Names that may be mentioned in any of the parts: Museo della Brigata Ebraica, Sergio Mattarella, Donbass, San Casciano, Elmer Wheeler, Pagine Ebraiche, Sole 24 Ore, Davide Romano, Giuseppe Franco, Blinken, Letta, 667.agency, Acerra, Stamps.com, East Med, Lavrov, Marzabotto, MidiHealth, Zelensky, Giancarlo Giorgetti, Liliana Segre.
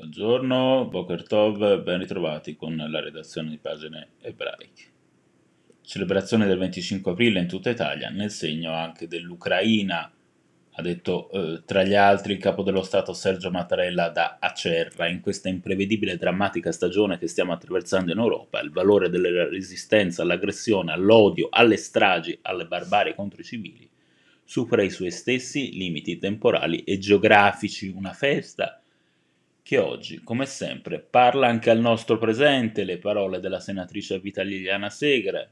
Buongiorno, Boker Tov, ben ritrovati con la redazione di Pagine Ebraiche. Celebrazione del 25 aprile in tutta Italia, nel segno anche dell'Ucraina, ha detto tra gli altri il capo dello Stato Sergio Mattarella da Acerra. In questa imprevedibile e drammatica stagione che stiamo attraversando in Europa, il valore della resistenza all'aggressione, all'odio, alle stragi, alle barbarie contro i civili, supera i suoi stessi limiti temporali e geografici, una festa che oggi, come sempre, parla anche al nostro presente. Le parole della senatrice a vita Liliana Segre,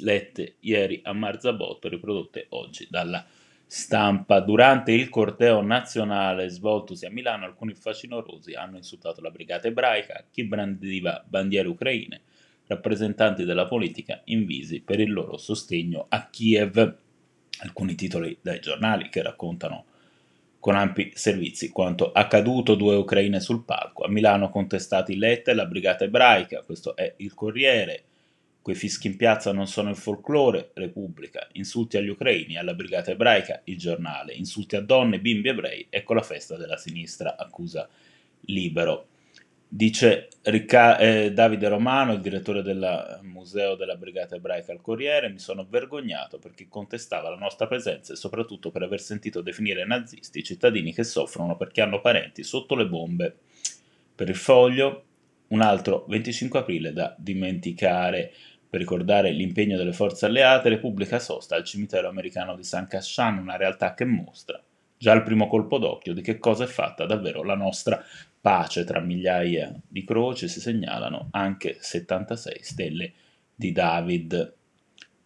lette ieri a Marzabotto, riprodotte oggi dalla stampa. Durante il corteo nazionale svoltosi a Milano, alcuni facinorosi hanno insultato la Brigata Ebraica, chi brandiva bandiere ucraine, rappresentanti della politica invisi per il loro sostegno a Kiev. Alcuni titoli dai giornali che raccontano con ampi servizi quanto accaduto, due ucraine sul palco, a Milano contestati Letta e la Brigata Ebraica, questo è il Corriere, quei fischi in piazza non sono il folklore, Repubblica, insulti agli ucraini e alla Brigata Ebraica, il Giornale, insulti a donne, bimbi ebrei, ecco la festa della sinistra, accusa Libero. Dice Davide Romano, il direttore del Museo della Brigata Ebraica al Corriere, mi sono vergognato perché contestava la nostra presenza e soprattutto per aver sentito definire nazisti i cittadini che soffrono perché hanno parenti sotto le bombe. Per il Foglio, un altro 25 aprile da dimenticare. Per ricordare l'impegno delle forze alleate, Repubblica sosta al cimitero americano di San Casciano, una realtà che mostra già al primo colpo d'occhio di che cosa è fatta davvero la nostra pace. Tra migliaia di croci si segnalano anche 76 stelle di David.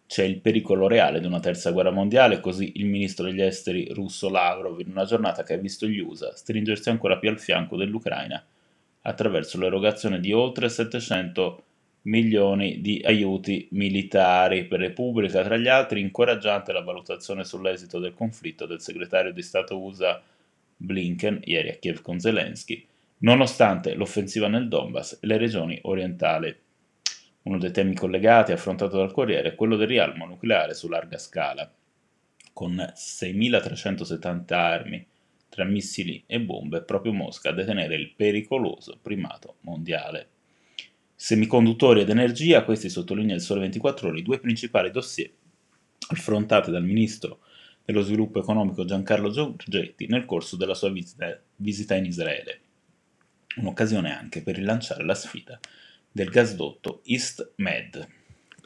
C'è il pericolo reale di una terza guerra mondiale, così il ministro degli esteri russo Lavrov, in una giornata che ha visto gli USA stringersi ancora più al fianco dell'Ucraina attraverso l'erogazione di oltre 700 milioni di aiuti militari. Per Repubblica, tra gli altri, incoraggiante la valutazione sull'esito del conflitto del segretario di Stato USA Blinken ieri a Kiev con Zelensky, nonostante l'offensiva nel Donbass e le regioni orientali. Uno dei temi collegati affrontato dal Corriere è quello del riarmo nucleare su larga scala, con 6.370 armi tra missili e bombe, proprio Mosca a detenere il pericoloso primato mondiale. Semiconduttori ed energia, questi sottolinea il Sole 24 Ore, i due principali dossier affrontati dal ministro dello sviluppo economico Giancarlo Giorgetti nel corso della sua visita in Israele. Un'occasione anche per rilanciare la sfida del gasdotto East Med.